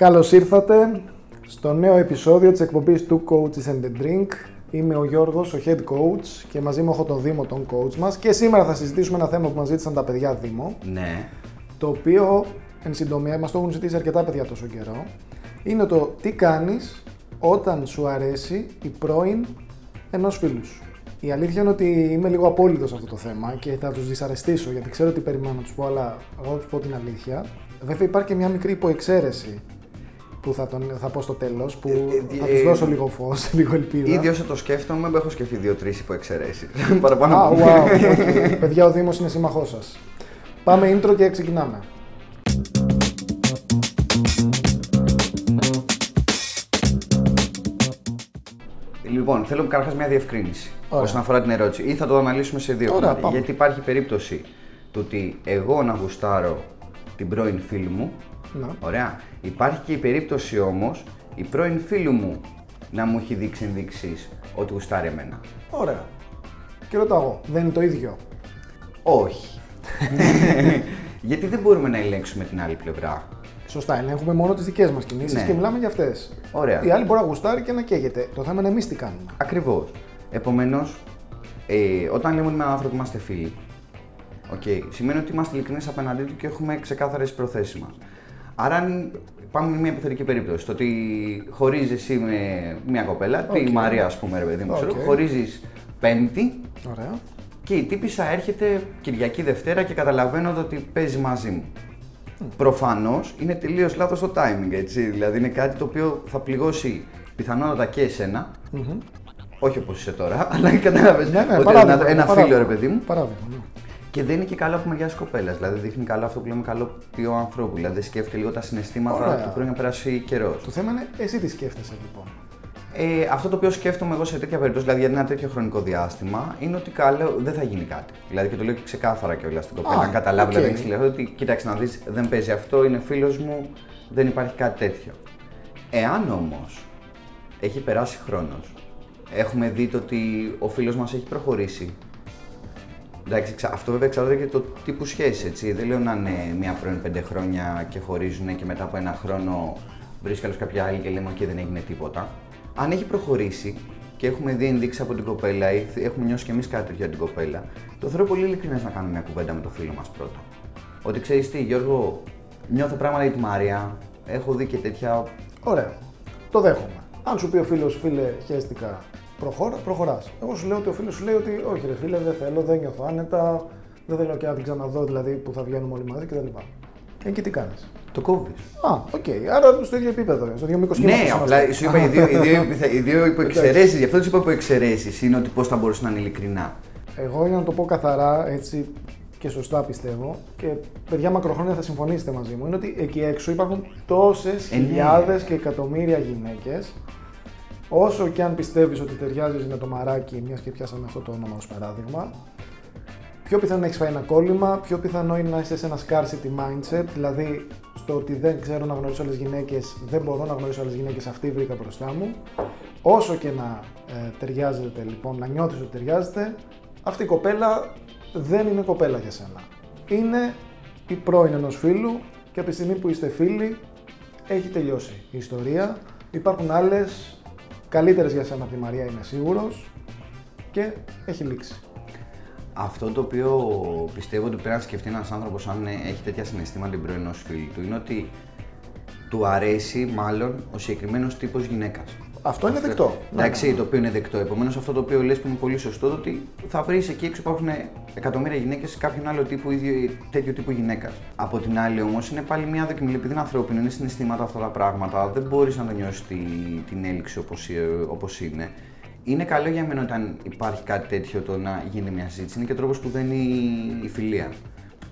Καλώς ήρθατε στο νέο επεισόδιο της εκπομπής του Coaches and the Drink. Είμαι ο Γιώργος, ο Head Coach, και μαζί μου έχω τον Δήμο, τον coach μας, και σήμερα θα συζητήσουμε ένα θέμα που μας ζήτησαν τα παιδιά Δήμο. Ναι. Το οποίο, εν συντομία, μας το έχουν ζητήσει αρκετά παιδιά τόσο καιρό. Είναι το τι κάνεις όταν σου αρέσει η πρώην ενός φίλου σου. Η αλήθεια είναι ότι είμαι λίγο απόλυτος σε αυτό το θέμα και θα τους δυσαρεστήσω, γιατί ξέρω τι περιμένω να τους πω, αλλά εγώ θα τους πω την αλήθεια. Βέβαια υπάρχει και μια μικρή υποεξαίρεση που θα πω στο τέλος, που θα τους δώσω λίγο φως, λίγο ελπίδα. Ήδη όσο το σκέφτομαι, έχω σκεφτεί 2-3 υποεξαιρέσεις. Παραπάνω από αυτό. Okay. Παιδιά, ο Δήμος είναι σύμμαχός σας. Πάμε intro και ξεκινάμε. Λοιπόν, θέλω καταρχάς μια διευκρίνηση όσον αφορά την ερώτηση, ή θα το αναλύσουμε σε δύο κομμάτια. Γιατί υπάρχει περίπτωση του ότι εγώ να γουστάρω την πρώην φίλη μου. Να. Ωραία. Υπάρχει και η περίπτωση όμως η πρώην φίλη μου να μου έχει δείξει ενδείξεις ότι γουστάρει εμένα. Ωραία. Και ρωτάω εγώ, δεν είναι το ίδιο? Όχι. Γιατί δεν μπορούμε να ελέγξουμε την άλλη πλευρά. Σωστά, ελέγχουμε μόνο τις δικές μας κινήσεις, ναι, και μιλάμε για αυτές. Ωραία. Οι άλλοι μπορεί να γουστάρει και να καίγεται. Το θέμα είναι εμείς τι κάνουμε. Ακριβώς. Επομένως, όταν λέμε με έναν άνθρωπο είμαστε φίλοι, okay, σημαίνει ότι είμαστε ειλικρινείς απέναντί του και έχουμε ξεκάθαρες προθέσεις μας. Άρα, αν πάμε με μια επιθετική περίπτωση, το ότι χωρίζεις εσύ με μια κοπέλα, okay, τη Μαρία, ας πούμε, ρε παιδί μου, okay, χωρίζεις Πέμπτη. Ωραία. Και η τύπισσα έρχεται Κυριακή, Δευτέρα και καταλαβαίνω ότι παίζει μαζί μου. Προφανώς είναι τελείως λάθος το timing, έτσι, δηλαδή είναι κάτι το οποίο θα πληγώσει πιθανότατα και εσένα, όχι όπως είσαι τώρα, αλλά καταλαβαίνεις, ένα φίλο, ρε παιδί μου, και δεν είναι και καλό από μεριάς κοπέλας, δηλαδή δείχνει καλό αυτό που λέμε καλό ποιό ανθρώπου, δηλαδή σκέφτεται λίγο τα συναισθήματα του πριν να περάσει καιρός. Το θέμα είναι εσύ τι σκέφτεσαι λοιπόν. Αυτό το οποίο σκέφτομαι εγώ σε τέτοια περίπτωση, δηλαδή για ένα τέτοιο χρονικό διάστημα, είναι ότι καλό δεν θα γίνει κάτι. Δηλαδή και το λέω και ξεκάθαρα κιόλας στην κοπέλα. Αν καταλάβει, okay, δηλαδή, λέω ότι κοίταξε να δεις, δεν παίζει αυτό, είναι φίλος μου, δεν υπάρχει κάτι τέτοιο. Εάν όμως έχει περάσει χρόνος, έχουμε δει το ότι ο φίλος μας έχει προχωρήσει. Εντάξει, αυτό βέβαια εξαρτάται και το τύπου σχέση, έτσι. Δεν λέω να είναι μία πρώην 5 χρόνια και χωρίζουν και μετά από 1 χρόνο βρίσκει άλλος κάποια άλλη και λέμε ότι δεν έγινε τίποτα. Αν έχει προχωρήσει και έχουμε δει ενδείξεις από την κοπέλα ή έχουμε νιώσει κι εμείς κάτι τέτοιο από την κοπέλα, το θεωρώ πολύ ειλικρινές να κάνουμε μια κουβέντα με το φίλο μας πρώτα. Ότι ξέρεις τι, Γιώργο, νιώθω πράγματα για τη Μαρία, έχω δει και τέτοια. Ωραία. Το δέχομαι. Αν σου πει ο φίλος, φίλε, χαίστηκα, προχωράς. Εγώ σου λέω ότι ο φίλος σου λέει ότι όχι, ρε φίλε, δεν θέλω, δεν νιώθω άνετα, δεν θέλω και να την ξαναδώ, δηλαδή που θα βγαίνουμε όλοι μαζί κτλ. Εκεί τι κάνεις? Το κόβεις. Α, οκ. Άρα στο ίδιο επίπεδο, στο ίδιο μήκος κύματος. Ναι, απλά σου είπα οι δύο υποεξαιρέσεις, γι' αυτό τους είπα υποεξαιρέσεις, είναι ότι πώς θα μπορούσε να είναι ειλικρινά. Εγώ για να το πω καθαρά, έτσι και σωστά πιστεύω, και παιδιά μακροχρόνια θα συμφωνήσετε μαζί μου, είναι ότι εκεί έξω υπάρχουν τόσες χιλιάδες και εκατομμύρια γυναίκες. Όσο και αν πιστεύεις ότι ταιριάζεις με το μαράκι, μιας και πιάσαμε αυτό το όνομα ως παράδειγμα, πιο πιθανό να έχεις φάει ένα κόλλημα, πιο πιθανό είναι να είσαι σε ένα scarcity mindset, δηλαδή στο ότι δεν ξέρω να γνωρίσω άλλες γυναίκες, δεν μπορώ να γνωρίσω άλλες γυναίκες, αυτή βρήκα μπροστά μου. Όσο και να ταιριάζεται λοιπόν, να νιώθεις ότι ταιριάζεται, αυτή η κοπέλα δεν είναι κοπέλα για σένα. Είναι η πρώην ενός φίλου και από τη στιγμή που είστε φίλοι, έχει τελειώσει η ιστορία. Υπάρχουν άλλες καλύτερες για σένα από τη Μαρία, είμαι σίγουρος, και έχει λήξει. Αυτό το οποίο πιστεύω ότι πρέπει να σκεφτεί ένας άνθρωπος αν έχει τέτοια συναισθήματα την πρώην ενός φίλου του είναι ότι του αρέσει μάλλον ο συγκεκριμένος τύπος γυναίκας. Αυτό είναι δεκτό. Εντάξει, ναι, το οποίο είναι δεκτό. Επομένως, αυτό το οποίο λες που είναι πολύ σωστό, το ότι θα βρεις εκεί έξω υπάρχουν εκατομμύρια γυναίκες κάποιον άλλο τύπου ή τέτοιου τύπου γυναίκας. Από την άλλη, όμως, είναι πάλι μια δοκιμή, επειδή είναι ανθρώπινο, είναι συναισθήματα αυτά τα πράγματα, δεν μπορείς να το νιώσεις την έλξη όπως είναι. Είναι καλό για μένα όταν υπάρχει κάτι τέτοιο το να γίνει μια συζήτηση. Είναι και τρόπος που δένει η φιλία.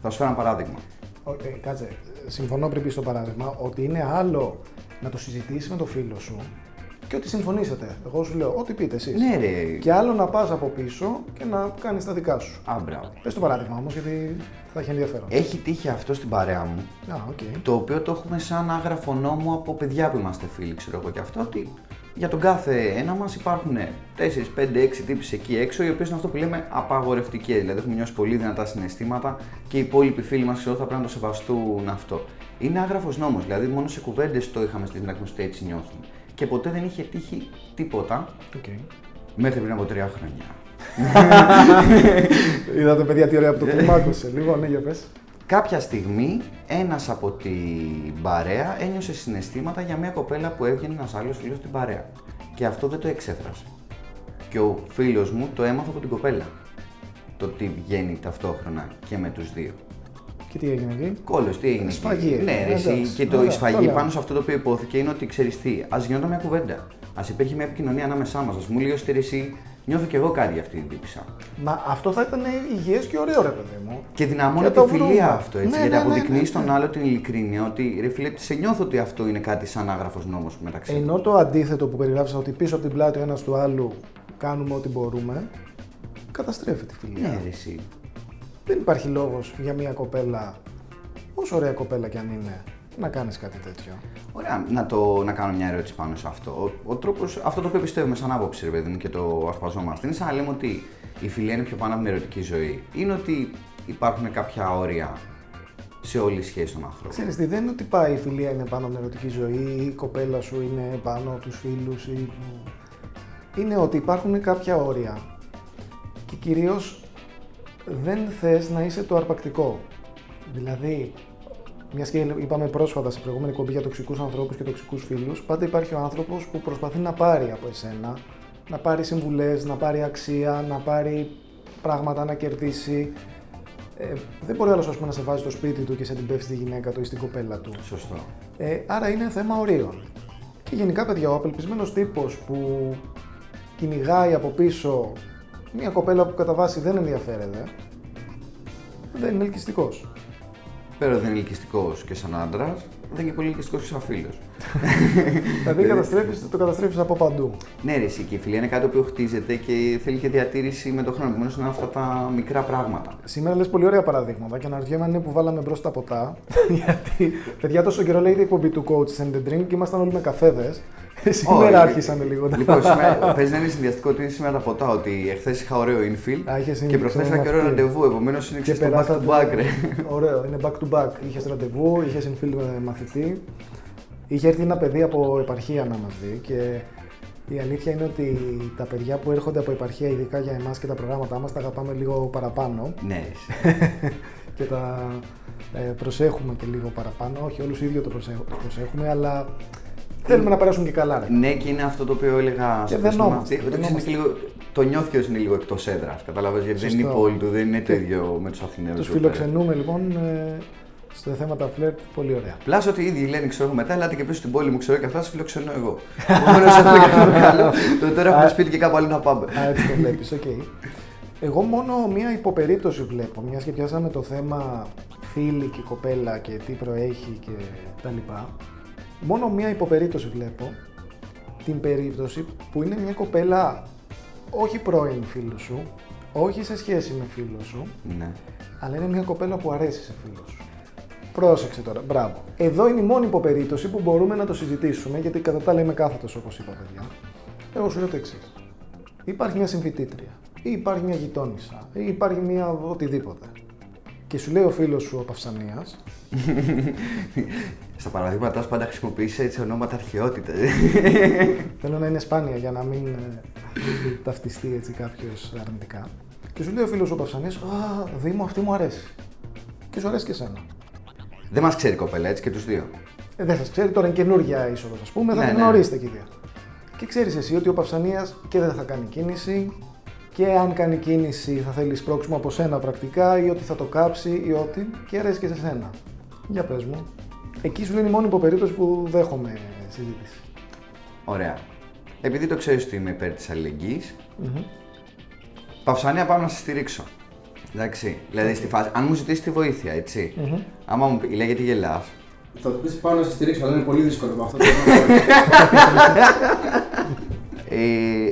Θα σου φέρω ένα παράδειγμα. Okay, κάτσε. Συμφωνώ πριν πεις το παράδειγμα ότι είναι άλλο να το συζητήσεις με τον φίλο σου και ότι συμφωνήσετε. Εγώ σου λέω ό,τι πείτε εσείς. Ναι, ρε. Και άλλο να πας από πίσω και να κάνεις τα δικά σου. Α, μπράβο. Πες το παράδειγμα όμως, γιατί θα έχει ενδιαφέρον. Έχει τύχει αυτό στην παρέα μου. Α, okay. Το οποίο το έχουμε σαν άγραφο νόμο από παιδιά που είμαστε φίλοι, ξέρω εγώ κι αυτό. Ότι για τον κάθε ένα μας υπάρχουν 4, 5, 6 τύποι εκεί έξω, οι οποίες είναι αυτό που λέμε απαγορευτικές. Δηλαδή, έχουμε νιώσει πολύ δυνατά συναισθήματα και οι υπόλοιποι φίλοι μας, ξέρω, θα πρέπει να το σεβαστούν αυτό. Είναι άγραφος νόμος, δηλαδή μόνο σε κουβέντες το είχαμε στη Dragon's Stage νιώθουμε. Και ποτέ δεν είχε τύχει τίποτα μέχρι πριν από 3 χρόνια. Είδατε, παιδιά, τι ωραία που το κλιμάκωσε. Λοιπόν, ναι, για πες. Κάποια στιγμή, ένας από την παρέα ένιωσε συναισθήματα για μια κοπέλα που έβγαινε ένας άλλος φίλος στην παρέα. Και αυτό δεν το εξέφρασε. Και ο φίλος μου το έμαθε από την κοπέλα. Το τι βγαίνει ταυτόχρονα και με τους δύο. Και τι έγινε εκεί? Κόλλος, τι έγινε? Σφαγή. Ναι, ρε, εντάξει, και το σφαγή πάνω σε αυτό το οποίο υπόθηκε είναι ότι ξέρεις τι, ας γινόταν μια κουβέντα. Ας υπήρχε μια επικοινωνία ανάμεσά μας. Ας μου λέει εσύ, νιώθω και εγώ κάτι αυτή την τύπησα. Μα αυτό θα ήταν υγιές και ωραίο, ρε παιδί μου. Και δυναμώνει τη φιλία αυτό, έτσι. Ναι, γιατί αποδεικνύει στον άλλο την ειλικρίνεια ότι ρε φίλε, σε νιώθω ότι αυτό είναι κάτι σαν άγραφος νόμος μεταξύ. Ενώ το αντίθετο που περιγράψα, ότι πίσω από την πλάτη ο ένας του άλλου κάνουμε ό,τι μπορούμε, καταστρέφει τη φιλία. Ναι, εσύ. Δεν υπάρχει λόγος για μια κοπέλα, όσο ωραία κοπέλα κι αν είναι, να κάνεις κάτι τέτοιο. Ωραία, να κάνω μια ερώτηση πάνω σε αυτό. Ο τρόπος, αυτό το οποίο πιστεύουμε σαν άποψη, ρε παιδί μου, και το ασπαζόμαστε, είναι σαν να λέμε ότι η φιλία είναι πιο πάνω από την ερωτική ζωή. Είναι ότι υπάρχουν κάποια όρια σε όλη σχέση των ανθρώπων. Ξέρεις τι, δεν είναι ότι πάει η φιλία είναι πάνω από την ερωτική ζωή ή η κοπέλα σου είναι πάνω από τους φίλους ή... Είναι ότι υπάρχουν κάποια όρια και κυρίως δεν θες να είσαι το αρπακτικό. Δηλαδή, μιας και είπαμε πρόσφατα σε προηγούμενη εκπομπή για τοξικούς ανθρώπους και τοξικούς φίλους, πάντα υπάρχει ο άνθρωπος που προσπαθεί να πάρει από εσένα, να πάρει συμβουλές, να πάρει αξία, να πάρει πράγματα, να κερδίσει. Δεν μπορεί άλλος, ας πούμε, να σε βάζει στο σπίτι του και σε την πέφτει τη γυναίκα του ή στην κοπέλα του. Σωστό. Άρα είναι θέμα ορίων. Και γενικά, παιδιά, ο απελπισμένος τύπος που κυνηγάει από πίσω μια κοπέλα που κατά βάση δεν ενδιαφέρεται, δεν είναι ελκυστικός. Πέρα δεν είναι ελκυστικός και σαν άντρας, δεν είναι πολύ ελκυστικός και σαν φίλος. Δηλαδή το καταστρέφεις από παντού. Ναι, ρε, και η φιλία είναι κάτι που χτίζεται και θέλει και διατήρηση με τον χρόνο. Επομένως είναι αυτά τα μικρά πράγματα. Σήμερα λες πολύ ωραία παραδείγματα και αναρωτιέμαι αν είναι που βάλαμε μπρος τα ποτά. Γιατί, παιδιά, τόσο καιρό λέγεται η εκπομπή του Coaches and the Drink και ήμασταν όλοι με καφέδες. Σήμερα άρχισαν λίγο. Λοιπόν, πες να είναι συνδυαστικό ότι είναι σήμερα τα ποτά. Ότι εχθές είχα ωραίο infield και προχθές είχα ωραίο ραντεβού. Επομένως είναι και back to back. Ωραίο, είναι back to back. Είχες ραντεβού, είχες infield με μαθητή. Είχε έρθει ένα παιδί από επαρχία να μας δει και η αλήθεια είναι ότι τα παιδιά που έρχονται από επαρχία, ειδικά για εμάς και τα προγράμματά μας, τα αγαπάμε λίγο παραπάνω. Ναι. Και τα προσέχουμε και λίγο παραπάνω. Όχι, όλους ίδιο το προσέχουμε, αλλά θέλουμε να περάσουν και καλά. Ρε. Ναι, και είναι αυτό το οποίο έλεγα στο λίγο. Το Νιόθιος είναι λίγο εκτός έδρας. Καταλαβαίνεις, γιατί δεν είναι η πόλη του, δεν είναι το ίδιο με τους Αθηναίους. Τους φιλοξενούμε λοιπόν. Στο θέμα τα φλερτ, πολύ ωραία. Πλάς ότι οι ίδιοι λένε ξέρω μετά, ελάτε και πίσω στην πόλη μου, ξέρω και αυτά, σας φιλοξενώ εγώ. Επομένως έχω για αυτό το καλό, τώρα έχουμε σπίτι και κάπου αλλού να πάμε. Α, έτσι το βλέπεις, οκ. Εγώ μόνο μία υποπερίπτωση βλέπω, μιας και πιάσαμε το θέμα φίλη και κοπέλα και τι προέχει και τα λοιπά. Μόνο μία υποπερίπτωση βλέπω, την περίπτωση που είναι μια κοπέλα όχι πρώην φίλου σου, όχι σε σχέση με φίλο σου, ναι, αλλά είναι μια κοπέλα που αρέσει σε φίλο σου. Πρόσεξε τώρα, μπράβο. Εδώ είναι η μόνη υποπερίπτωση που μπορούμε να το συζητήσουμε, γιατί κατά τα λέμε κάθετος, όπως είπα, παιδιά. Εγώ σου λέω το εξής. Υπάρχει μια συμφοιτήτρια, ή υπάρχει μια γειτόνισσα, ή υπάρχει μια οτιδήποτε. Και σου λέει ο φίλος σου ο Παυσανίας. Στα παραδείγματά σου πάντα χρησιμοποιείς έτσι ονόματα αρχαιότητας. Θέλω να είναι σπάνια για να μην ταυτιστεί έτσι κάποιος αρνητικά. Και σου λέει ο φίλος ο Παυσανίας, α, Δήμο, αυτή μου αρέσει. Και σου αρέσει και εσένα. Δεν μας ξέρει η κοπέλα, έτσι, και τους δύο. Δεν σας ξέρει, τώρα είναι καινούργια είσοδος, ας πούμε, θα την γνωρίσετε και οι δύο. Και ξέρεις εσύ ότι ο Παυσανίας και δεν θα κάνει κίνηση, και αν κάνει κίνηση θα θέλει σπρώξιμο από σένα πρακτικά, ή ότι θα το κάψει, ή ότι. Και αρέσει και σε σένα. Για πες μου. Εκεί σου λέει η μόνη υποπερίπτωση που δέχομαι συζήτηση. Ωραία. Επειδή το ξέρεις ότι είμαι υπέρ της αλληλεγγύης, Παυσανία, πάμε να σε στηρίξω. Εντάξει, δηλαδή στη φάση, αν μου ζητήσει τη βοήθεια, έτσι. Άμα μου πει, λέγεται γελάς. Θα το πεις πάνω να σε στηρίξω, αλλά είναι πολύ δύσκολο με αυτό το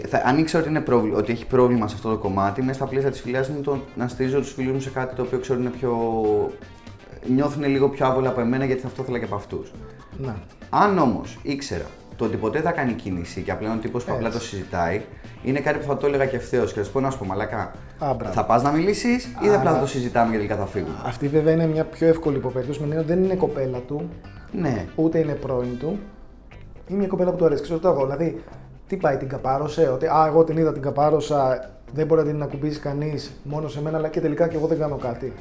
θα αν ήξερα ότι, ότι έχει πρόβλημα σε αυτό το κομμάτι, μέσα στα πλαίσια της φιλίας μου το να στηρίζω τους φίλους μου σε κάτι το οποίο ξέρω είναι πιο. Νιώθουν λίγο πιο άβολα από εμένα, γιατί θα αυτό ήθελα και από αυτούς. Αν όμως ήξερα το ότι ποτέ θα κάνει κίνηση και απλά είναι ο τύπος που απλά το συζητάει, είναι κάτι που θα το έλεγα και ευθέως και θα σου πω να σου πω μαλάκα, θα πας να μιλήσεις ή απλά θα το συζητάμε και τελικά θα φύγουμε. Αυτή βέβαια είναι μια πιο εύκολη υποπαίδευση, με δεν είναι κοπέλα του, ναι, ούτε είναι πρώην του, είναι μια κοπέλα που του αρέσει, ξέρω το εγώ, δηλαδή τι πάει, την καπάρωσε, ότι α, εγώ την είδα, την καπάρωσα, δεν μπορεί να την ακουμπήσει κανείς, μόνο σε μένα, αλλά και τελικά και εγώ δεν κάνω κάτι.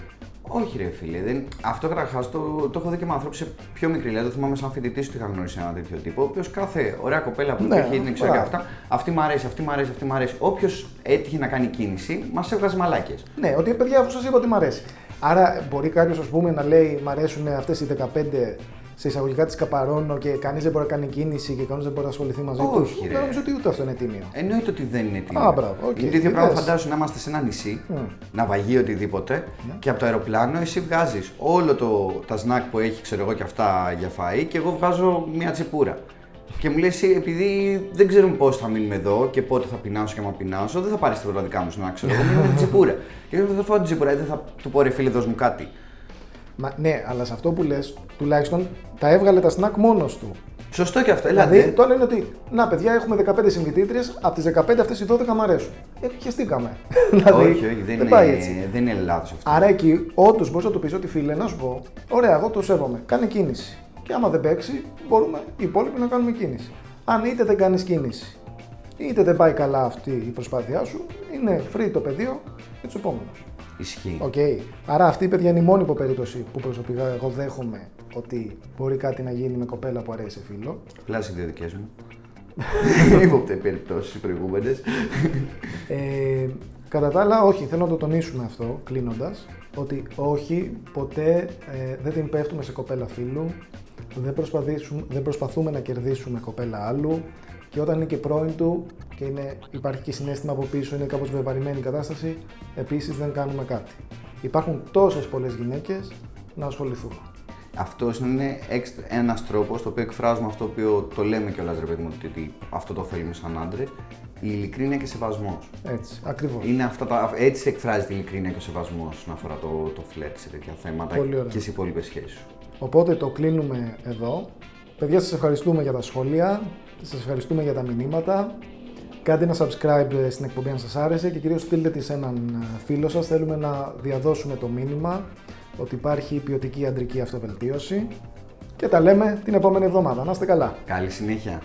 Όχι, ρε φίλε. Αυτό καταρχάς το έχω δει και με ανθρώπους σε πιο μικρή ηλικία. Το θυμάμαι σαν φοιτητής του είχα γνωρίσει έναν τέτοιο τύπο. Ο οποίος κάθε ωραία κοπέλα που έχει, την ξέρω και αυτά. Αυτή μου αρέσει, αυτή μου αρέσει, αυτή μου αρέσει. Όποιος έτυχε να κάνει κίνηση, μας έβγαζε μαλάκες. Ναι, ότι παιδιά, αφού σας είπα ότι μου αρέσει. Άρα, μπορεί κάποιος, ας πούμε, να λέει μ' αρέσουν αυτές οι 15 σε εισαγωγικά τις καπαρώνω και κανείς δεν μπορεί να κάνει κίνηση και κανείς δεν μπορεί να ασχοληθεί μαζί του. Δεν νομίζω ότι ούτε αυτό είναι τίμιο. Εννοείται ότι δεν είναι τίμιο. Είναι το ίδιο πράγμα που φαντάζομαι να είμαστε σε ένα νησί, ναυαγί οτιδήποτε, και από το αεροπλάνο εσύ βγάζεις όλο τα σνακ που έχει, ξέρω εγώ και αυτά για φαΐ, και εγώ βγάζω μια τσιπούρα. Και μου λες, επειδή δεν ξέρουμε πώς θα μείνουμε εδώ και πότε θα πεινάσω και άμα πεινάσω, δεν θα πάρεις τίποτα δικά μου σνακ, ξέρω εγώ, μείνω την τσιπούρα. Και δεν θα φάω την τσιπούρα, δεν θα του πω ρε φίλε, δώσ' μου κάτι. Μα, ναι, αλλά σε αυτό που λες, τουλάχιστον τα έβγαλε τα σνακ μόνος του. Σωστό και αυτό, ελάτε. Δηλαδή, τώρα είναι ότι, να παιδιά, έχουμε 15 συμμετήτριες, από τις 15 αυτές οι 12 μ' αρέσουν. Επιχεστήκαμε. Δηλαδή, όχι, δεν πάει έτσι. Δεν είναι λάθος αυτό. Άρα εκεί, όντως μπορείς να του πεις ότι φίλε, να σου πω, ωραία, εγώ το σέβομαι, κάνε κίνηση. Και άμα δεν παίξει, μπορούμε οι υπόλοιποι να κάνουμε κίνηση. Αν είτε δεν κάνεις κίνηση, είτε δεν πάει καλά αυτή η προσπάθειά σου, είναι free το πεδίο για τους επόμενους. Ισχύει. Okay. Άρα αυτή παιδιά είναι η μόνη περίπτωση που προσωπικά εγώ δέχομαι ότι μπορεί κάτι να γίνει με κοπέλα που αρέσει φίλο. Πλάσεις οι δύο δικές μου. Ήποπτε περιπτώσεις προηγούμενες. Κατά τα άλλα, όχι, θέλω να το τονίσουμε αυτό κλείνοντας, ότι όχι, ποτέ δεν την πέφτουμε σε κοπέλα φίλου, δεν προσπαθούμε να κερδίσουμε κοπέλα άλλου, και όταν είναι και πρώην του και υπάρχει και συναίσθημα από πίσω, είναι κάπως βεβαρημένη η κατάσταση, επίσης δεν κάνουμε κάτι. Υπάρχουν τόσες πολλές γυναίκες να ασχοληθούμε. Αυτός είναι ένας τρόπος στο οποίο εκφράζουμε αυτό που το λέμε κιόλας, ρε παιδί μου, ότι αυτό το θέλουμε σαν άντρε. Η ειλικρίνεια και σεβασμός. Έτσι, ακριβώς. Έτσι εκφράζεται η ειλικρίνεια και ο σεβασμός όσον αφορά το φλερτ σε τέτοια θέματα και στις υπόλοιπες σχέσεις. Οπότε το κλείνουμε εδώ. Παιδιά, σας ευχαριστούμε για τα σχόλια, σας ευχαριστούμε για τα μηνύματα. Κάντε ένα subscribe στην εκπομπή αν σας άρεσε και κυρίως στείλτε τη σε έναν φίλο σας. Θέλουμε να διαδώσουμε το μήνυμα ότι υπάρχει ποιοτική αντρική αυτοβελτίωση. Και τα λέμε την επόμενη εβδομάδα. Να είστε καλά. Καλή συνέχεια.